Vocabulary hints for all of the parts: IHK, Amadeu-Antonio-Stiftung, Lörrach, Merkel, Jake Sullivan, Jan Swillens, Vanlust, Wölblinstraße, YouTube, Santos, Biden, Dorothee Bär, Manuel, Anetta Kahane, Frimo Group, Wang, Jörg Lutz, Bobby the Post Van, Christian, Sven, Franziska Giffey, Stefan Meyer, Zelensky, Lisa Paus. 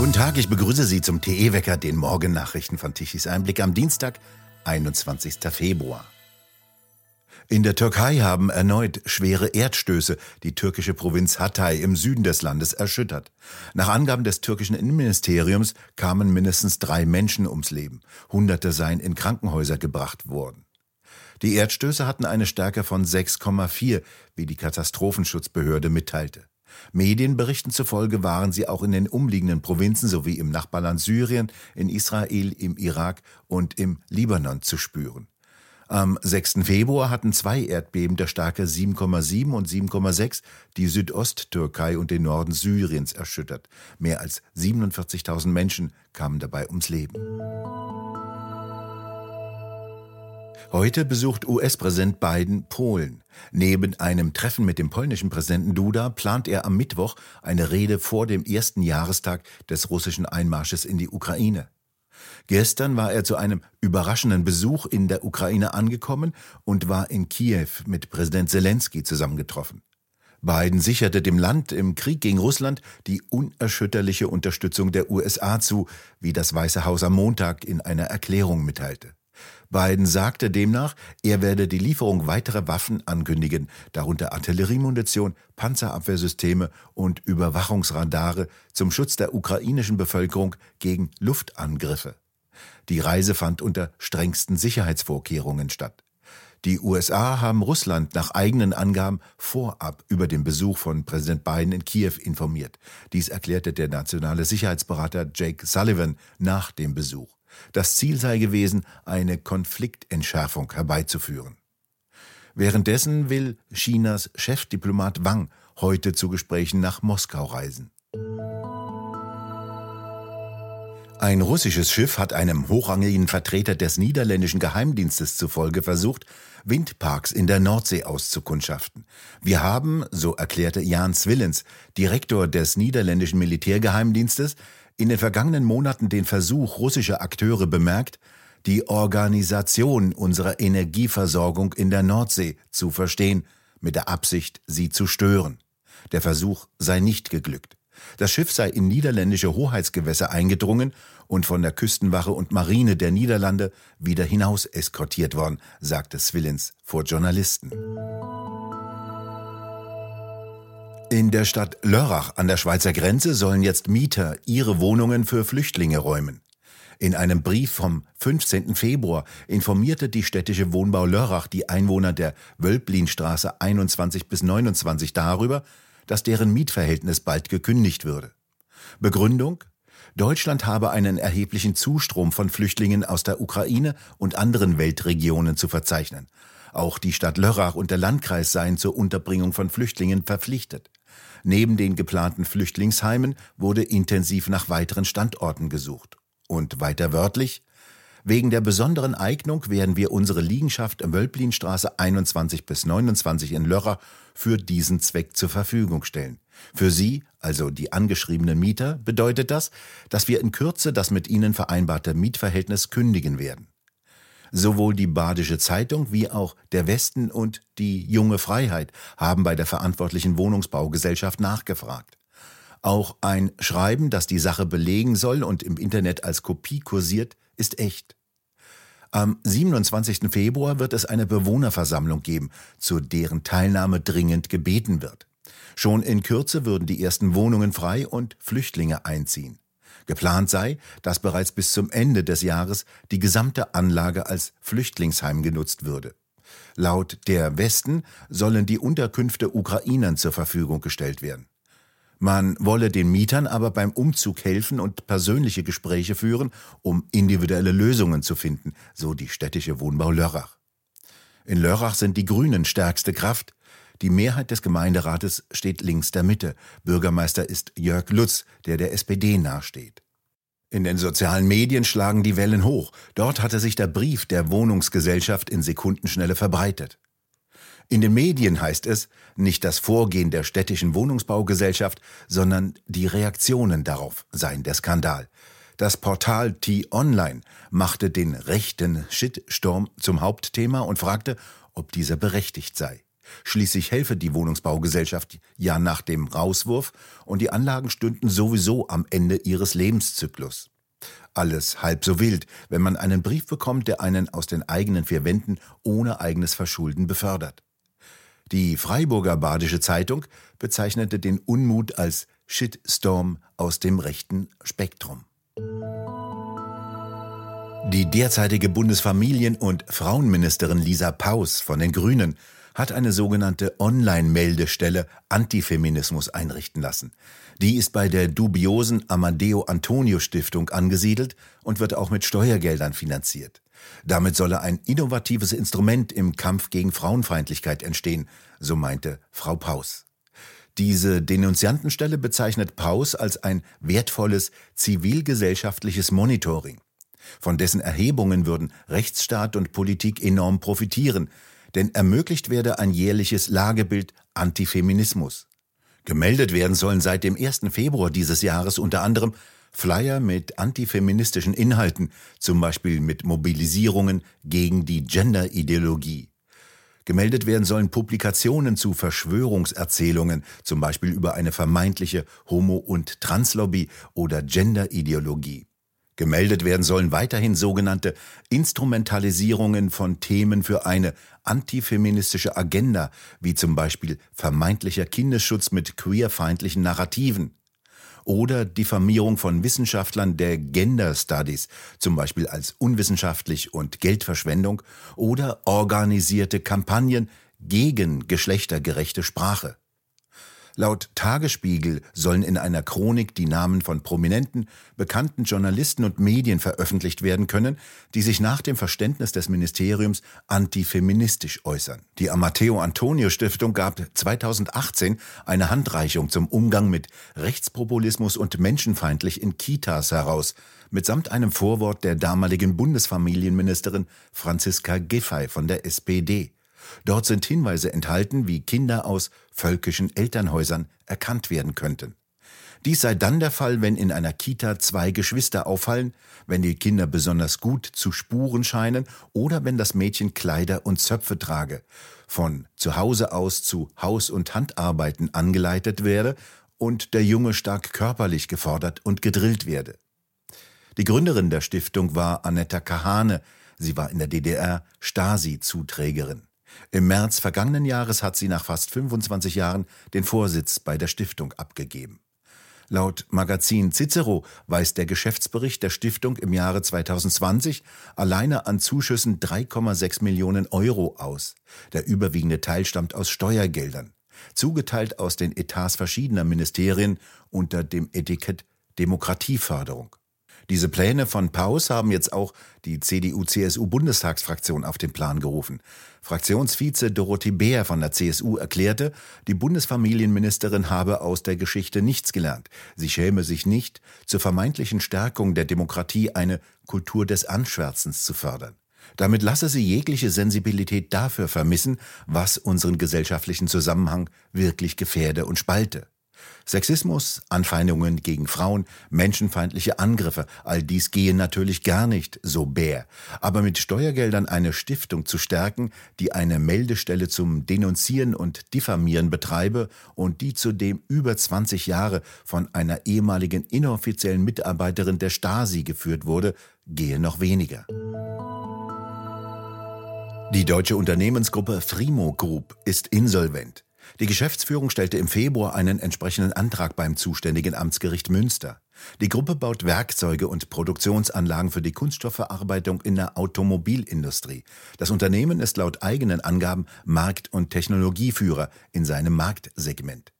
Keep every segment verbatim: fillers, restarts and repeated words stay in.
Guten Tag, ich begrüße Sie zum T E-Wecker, den Morgennachrichten von Tichy's Einblick am Dienstag, einundzwanzigsten Februar. In der Türkei haben erneut schwere Erdstöße die türkische Provinz Hatay im Süden des Landes erschüttert. Nach Angaben des türkischen Innenministeriums kamen mindestens drei Menschen ums Leben. Hunderte seien in Krankenhäuser gebracht worden. Die Erdstöße hatten eine Stärke von sechs Komma vier, wie die Katastrophenschutzbehörde mitteilte. Medienberichten zufolge waren sie auch in den umliegenden Provinzen sowie im Nachbarland Syrien, in Israel, im Irak und im Libanon zu spüren. Am sechsten Februar hatten zwei Erdbeben der Stärke sieben Komma sieben und sieben Komma sechs die Südosttürkei und den Norden Syriens erschüttert. Mehr als siebenundvierzigtausend Menschen kamen dabei ums Leben. Heute besucht U S-Präsident Biden Polen. Neben einem Treffen mit dem polnischen Präsidenten Duda plant er am Mittwoch eine Rede vor dem ersten Jahrestag des russischen Einmarsches in die Ukraine. Gestern war er zu einem überraschenden Besuch in der Ukraine angekommen und war in Kiew mit Präsident Zelensky zusammengetroffen. Biden sicherte dem Land im Krieg gegen Russland die unerschütterliche Unterstützung der U S A zu, wie das Weiße Haus am Montag in einer Erklärung mitteilte. Biden sagte demnach, er werde die Lieferung weiterer Waffen ankündigen, darunter Artilleriemunition, Panzerabwehrsysteme und Überwachungsradare zum Schutz der ukrainischen Bevölkerung gegen Luftangriffe. Die Reise fand unter strengsten Sicherheitsvorkehrungen statt. Die U S A haben Russland nach eigenen Angaben vorab über den Besuch von Präsident Biden in Kiew informiert. Dies erklärte der nationale Sicherheitsberater Jake Sullivan nach dem Besuch. Das Ziel sei gewesen, eine Konfliktentschärfung herbeizuführen. Währenddessen will Chinas Chefdiplomat Wang heute zu Gesprächen nach Moskau reisen. Ein russisches Schiff hat einem hochrangigen Vertreter des niederländischen Geheimdienstes zufolge versucht, Windparks in der Nordsee auszukundschaften. Wir haben, so erklärte Jan Swillens, Direktor des niederländischen Militärgeheimdienstes, in den vergangenen Monaten den Versuch russischer Akteure bemerkt, die Organisation unserer Energieversorgung in der Nordsee zu verstehen, mit der Absicht, sie zu stören. Der Versuch sei nicht geglückt. Das Schiff sei in niederländische Hoheitsgewässer eingedrungen und von der Küstenwache und Marine der Niederlande wieder hinaus eskortiert worden, sagte Swillens vor Journalisten. In der Stadt Lörrach an der Schweizer Grenze sollen jetzt Mieter ihre Wohnungen für Flüchtlinge räumen. In einem Brief vom fünfzehnten Februar informierte die städtische Wohnbau Lörrach die Einwohner der Wölblinstraße einundzwanzig bis neunundzwanzig darüber, dass deren Mietverhältnis bald gekündigt würde. Begründung: Deutschland habe einen erheblichen Zustrom von Flüchtlingen aus der Ukraine und anderen Weltregionen zu verzeichnen. Auch die Stadt Lörrach und der Landkreis seien zur Unterbringung von Flüchtlingen verpflichtet. Neben den geplanten Flüchtlingsheimen wurde intensiv nach weiteren Standorten gesucht. Und weiter wörtlich: Wegen der besonderen Eignung werden wir unsere Liegenschaft Wölblinstraße einundzwanzig bis neunundzwanzig in Lörrach für diesen Zweck zur Verfügung stellen. Für Sie, also die angeschriebenen Mieter, bedeutet das, dass wir in Kürze das mit Ihnen vereinbarte Mietverhältnis kündigen werden. Sowohl die Badische Zeitung wie auch der Westen und die Junge Freiheit haben bei der verantwortlichen Wohnungsbaugesellschaft nachgefragt. Auch ein Schreiben, das die Sache belegen soll und im Internet als Kopie kursiert, ist echt. Am siebenundzwanzigsten Februar wird es eine Bewohnerversammlung geben, zu deren Teilnahme dringend gebeten wird. Schon in Kürze würden die ersten Wohnungen frei und Flüchtlinge einziehen. Geplant sei, dass bereits bis zum Ende des Jahres die gesamte Anlage als Flüchtlingsheim genutzt würde. Laut der Westen sollen die Unterkünfte Ukrainern zur Verfügung gestellt werden. Man wolle den Mietern aber beim Umzug helfen und persönliche Gespräche führen, um individuelle Lösungen zu finden, so die städtische Wohnbau Lörrach. In Lörrach sind die Grünen stärkste Kraft. Die Mehrheit des Gemeinderates steht links der Mitte. Bürgermeister ist Jörg Lutz, der der S P D nahesteht. In den sozialen Medien schlagen die Wellen hoch. Dort hatte sich der Brief der Wohnungsgesellschaft in Sekundenschnelle verbreitet. In den Medien heißt es, nicht das Vorgehen der städtischen Wohnungsbaugesellschaft, sondern die Reaktionen darauf seien der Skandal. Das Portal T-Online machte den rechten Shitstorm zum Hauptthema und fragte, ob dieser berechtigt sei. Schließlich helfe die Wohnungsbaugesellschaft ja nach dem Rauswurf und die Anlagen stünden sowieso am Ende ihres Lebenszyklus. Alles halb so wild, wenn man einen Brief bekommt, der einen aus den eigenen vier Wänden ohne eigenes Verschulden befördert. Die Freiburger Badische Zeitung bezeichnete den Unmut als Shitstorm aus dem rechten Spektrum. Die derzeitige Bundesfamilien- und Frauenministerin Lisa Paus von den Grünen hat eine sogenannte Online-Meldestelle Antifeminismus einrichten lassen. Die ist bei der dubiosen Amadeu-Antonio-Stiftung angesiedelt und wird auch mit Steuergeldern finanziert. Damit solle ein innovatives Instrument im Kampf gegen Frauenfeindlichkeit entstehen, so meinte Frau Paus. Diese Denunziantenstelle bezeichnet Paus als ein wertvolles zivilgesellschaftliches Monitoring. Von dessen Erhebungen würden Rechtsstaat und Politik enorm profitieren, denn ermöglicht werde ein jährliches Lagebild Antifeminismus. Gemeldet werden sollen seit dem ersten Februar dieses Jahres unter anderem Flyer mit antifeministischen Inhalten, zum Beispiel mit Mobilisierungen gegen die Gender-Ideologie. Gemeldet werden sollen Publikationen zu Verschwörungserzählungen, zum Beispiel über eine vermeintliche Homo- und Translobby oder Gender-Ideologie. Gemeldet werden sollen weiterhin sogenannte Instrumentalisierungen von Themen für eine antifeministische Agenda, wie zum Beispiel vermeintlicher Kindesschutz mit queerfeindlichen Narrativen oder Diffamierung von Wissenschaftlern der Gender Studies, zum Beispiel als unwissenschaftlich und Geldverschwendung oder organisierte Kampagnen gegen geschlechtergerechte Sprache. Laut Tagesspiegel sollen in einer Chronik die Namen von prominenten, bekannten Journalisten und Medien veröffentlicht werden können, die sich nach dem Verständnis des Ministeriums antifeministisch äußern. Die Amadeu-Antonio-Stiftung gab zweitausendachtzehn eine Handreichung zum Umgang mit Rechtspopulismus und menschenfeindlich in Kitas heraus, mitsamt einem Vorwort der damaligen Bundesfamilienministerin Franziska Giffey von der S P D. Dort sind Hinweise enthalten, wie Kinder aus völkischen Elternhäusern erkannt werden könnten. Dies sei dann der Fall, wenn in einer Kita zwei Geschwister auffallen, wenn die Kinder besonders gut zu spuren scheinen oder wenn das Mädchen Kleider und Zöpfe trage, von zu Hause aus zu Haus- und Handarbeiten angeleitet werde und der Junge stark körperlich gefordert und gedrillt werde. Die Gründerin der Stiftung war Anetta Kahane. Sie war in der D D R Stasi-Zuträgerin. Im März vergangenen Jahres hat sie nach fast fünfundzwanzig Jahren den Vorsitz bei der Stiftung abgegeben. Laut Magazin Cicero weist der Geschäftsbericht der Stiftung im Jahre zweitausendzwanzig alleine an Zuschüssen drei Komma sechs Millionen Euro aus. Der überwiegende Teil stammt aus Steuergeldern, zugeteilt aus den Etats verschiedener Ministerien unter dem Etikett Demokratieförderung. Diese Pläne von Paus haben jetzt auch die C D U C S U Bundestagsfraktion auf den Plan gerufen. Fraktionsvize Dorothee Bär von der C S U erklärte, die Bundesfamilienministerin habe aus der Geschichte nichts gelernt. Sie schäme sich nicht, zur vermeintlichen Stärkung der Demokratie eine Kultur des Anschwärzens zu fördern. Damit lasse sie jegliche Sensibilität dafür vermissen, was unseren gesellschaftlichen Zusammenhang wirklich gefährde und spalte. Sexismus, Anfeindungen gegen Frauen, menschenfeindliche Angriffe, all dies gehe natürlich gar nicht, so Bär. Aber mit Steuergeldern eine Stiftung zu stärken, die eine Meldestelle zum Denunzieren und Diffamieren betreibe und die zudem über zwanzig Jahre von einer ehemaligen inoffiziellen Mitarbeiterin der Stasi geführt wurde, gehe noch weniger. Die deutsche Unternehmensgruppe Frimo Group ist insolvent. Die Geschäftsführung stellte im Februar einen entsprechenden Antrag beim zuständigen Amtsgericht Münster. Die Gruppe baut Werkzeuge und Produktionsanlagen für die Kunststoffverarbeitung in der Automobilindustrie. Das Unternehmen ist laut eigenen Angaben Markt- und Technologieführer in seinem Marktsegment.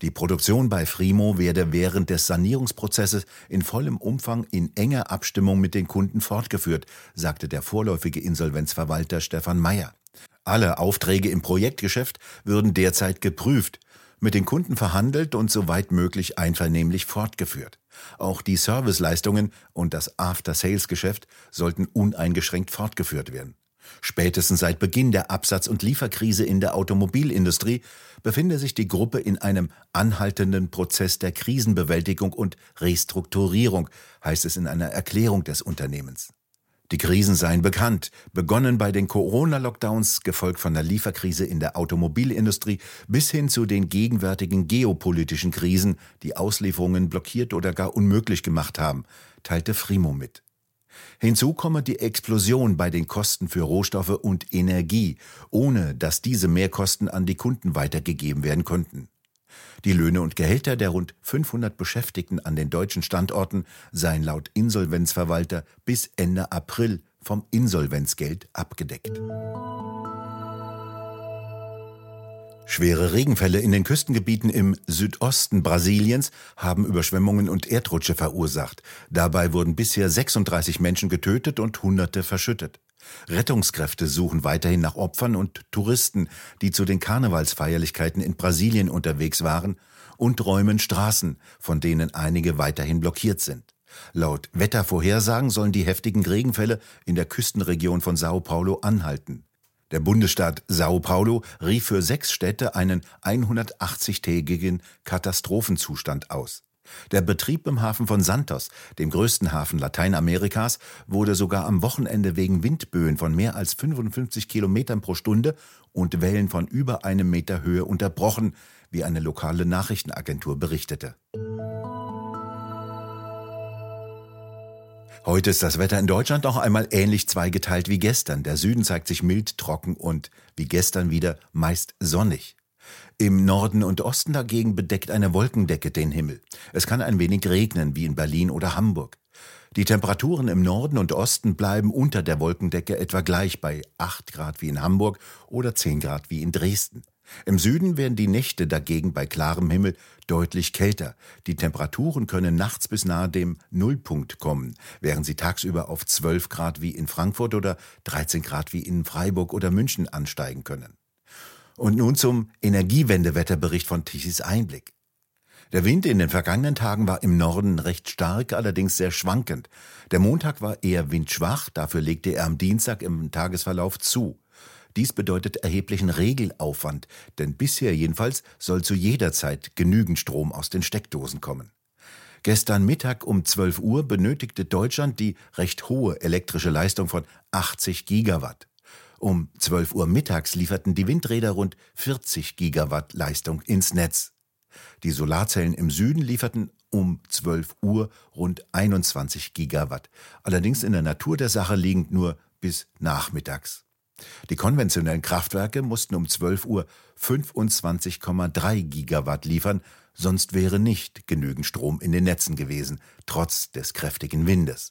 Die Produktion bei Frimo werde während des Sanierungsprozesses in vollem Umfang in enger Abstimmung mit den Kunden fortgeführt, sagte der vorläufige Insolvenzverwalter Stefan Meyer. Alle Aufträge im Projektgeschäft würden derzeit geprüft, mit den Kunden verhandelt und soweit möglich einvernehmlich fortgeführt. Auch die Serviceleistungen und das After-Sales-Geschäft sollten uneingeschränkt fortgeführt werden. Spätestens seit Beginn der Absatz- und Lieferkrise in der Automobilindustrie befinde sich die Gruppe in einem anhaltenden Prozess der Krisenbewältigung und Restrukturierung, heißt es in einer Erklärung des Unternehmens. Die Krisen seien bekannt, begonnen bei den Corona-Lockdowns, gefolgt von der Lieferkrise in der Automobilindustrie bis hin zu den gegenwärtigen geopolitischen Krisen, die Auslieferungen blockiert oder gar unmöglich gemacht haben, teilte Frimo mit. Hinzu komme die Explosion bei den Kosten für Rohstoffe und Energie, ohne dass diese Mehrkosten an die Kunden weitergegeben werden konnten. Die Löhne und Gehälter der rund fünfhundert Beschäftigten an den deutschen Standorten seien laut Insolvenzverwalter bis Ende April vom Insolvenzgeld abgedeckt. Schwere Regenfälle in den Küstengebieten im Südosten Brasiliens haben Überschwemmungen und Erdrutsche verursacht. Dabei wurden bisher sechsunddreißig Menschen getötet und Hunderte verschüttet. Rettungskräfte suchen weiterhin nach Opfern und Touristen, die zu den Karnevalsfeierlichkeiten in Brasilien unterwegs waren, und räumen Straßen, von denen einige weiterhin blockiert sind. Laut Wettervorhersagen sollen die heftigen Regenfälle in der Küstenregion von Sao Paulo anhalten. Der Bundesstaat Sao Paulo rief für sechs Städte einen hundertachtzigjährigen Katastrophenzustand aus. Der Betrieb im Hafen von Santos, dem größten Hafen Lateinamerikas, wurde sogar am Wochenende wegen Windböen von mehr als fünfundfünfzig Kilometern pro Stunde und Wellen von über einem Meter Höhe unterbrochen, wie eine lokale Nachrichtenagentur berichtete. Heute ist das Wetter in Deutschland noch einmal ähnlich zweigeteilt wie gestern. Der Süden zeigt sich mild, trocken und, wie gestern wieder, meist sonnig. Im Norden und Osten dagegen bedeckt eine Wolkendecke den Himmel. Es kann ein wenig regnen, wie in Berlin oder Hamburg. Die Temperaturen im Norden und Osten bleiben unter der Wolkendecke etwa gleich bei acht Grad wie in Hamburg oder zehn Grad wie in Dresden. Im Süden werden die Nächte dagegen bei klarem Himmel deutlich kälter. Die Temperaturen können nachts bis nahe dem Nullpunkt kommen, während sie tagsüber auf zwölf Grad wie in Frankfurt oder dreizehn Grad wie in Freiburg oder München ansteigen können. Und nun zum Energiewendewetterbericht von Tichy's Einblick. Der Wind in den vergangenen Tagen war im Norden recht stark, allerdings sehr schwankend. Der Montag war eher windschwach, dafür legte er am Dienstag im Tagesverlauf zu. Dies bedeutet erheblichen Regelaufwand, denn bisher jedenfalls soll zu jeder Zeit genügend Strom aus den Steckdosen kommen. Gestern Mittag um zwölf Uhr benötigte Deutschland die recht hohe elektrische Leistung von achtzig Gigawatt. Um zwölf Uhr mittags lieferten die Windräder rund vierzig Gigawatt Leistung ins Netz. Die Solarzellen im Süden lieferten um zwölf Uhr rund einundzwanzig Gigawatt. Allerdings in der Natur der Sache liegend nur bis nachmittags. Die konventionellen Kraftwerke mussten um zwölf Uhr fünfundzwanzig Komma drei Gigawatt liefern, sonst wäre nicht genügend Strom in den Netzen gewesen, trotz des kräftigen Windes.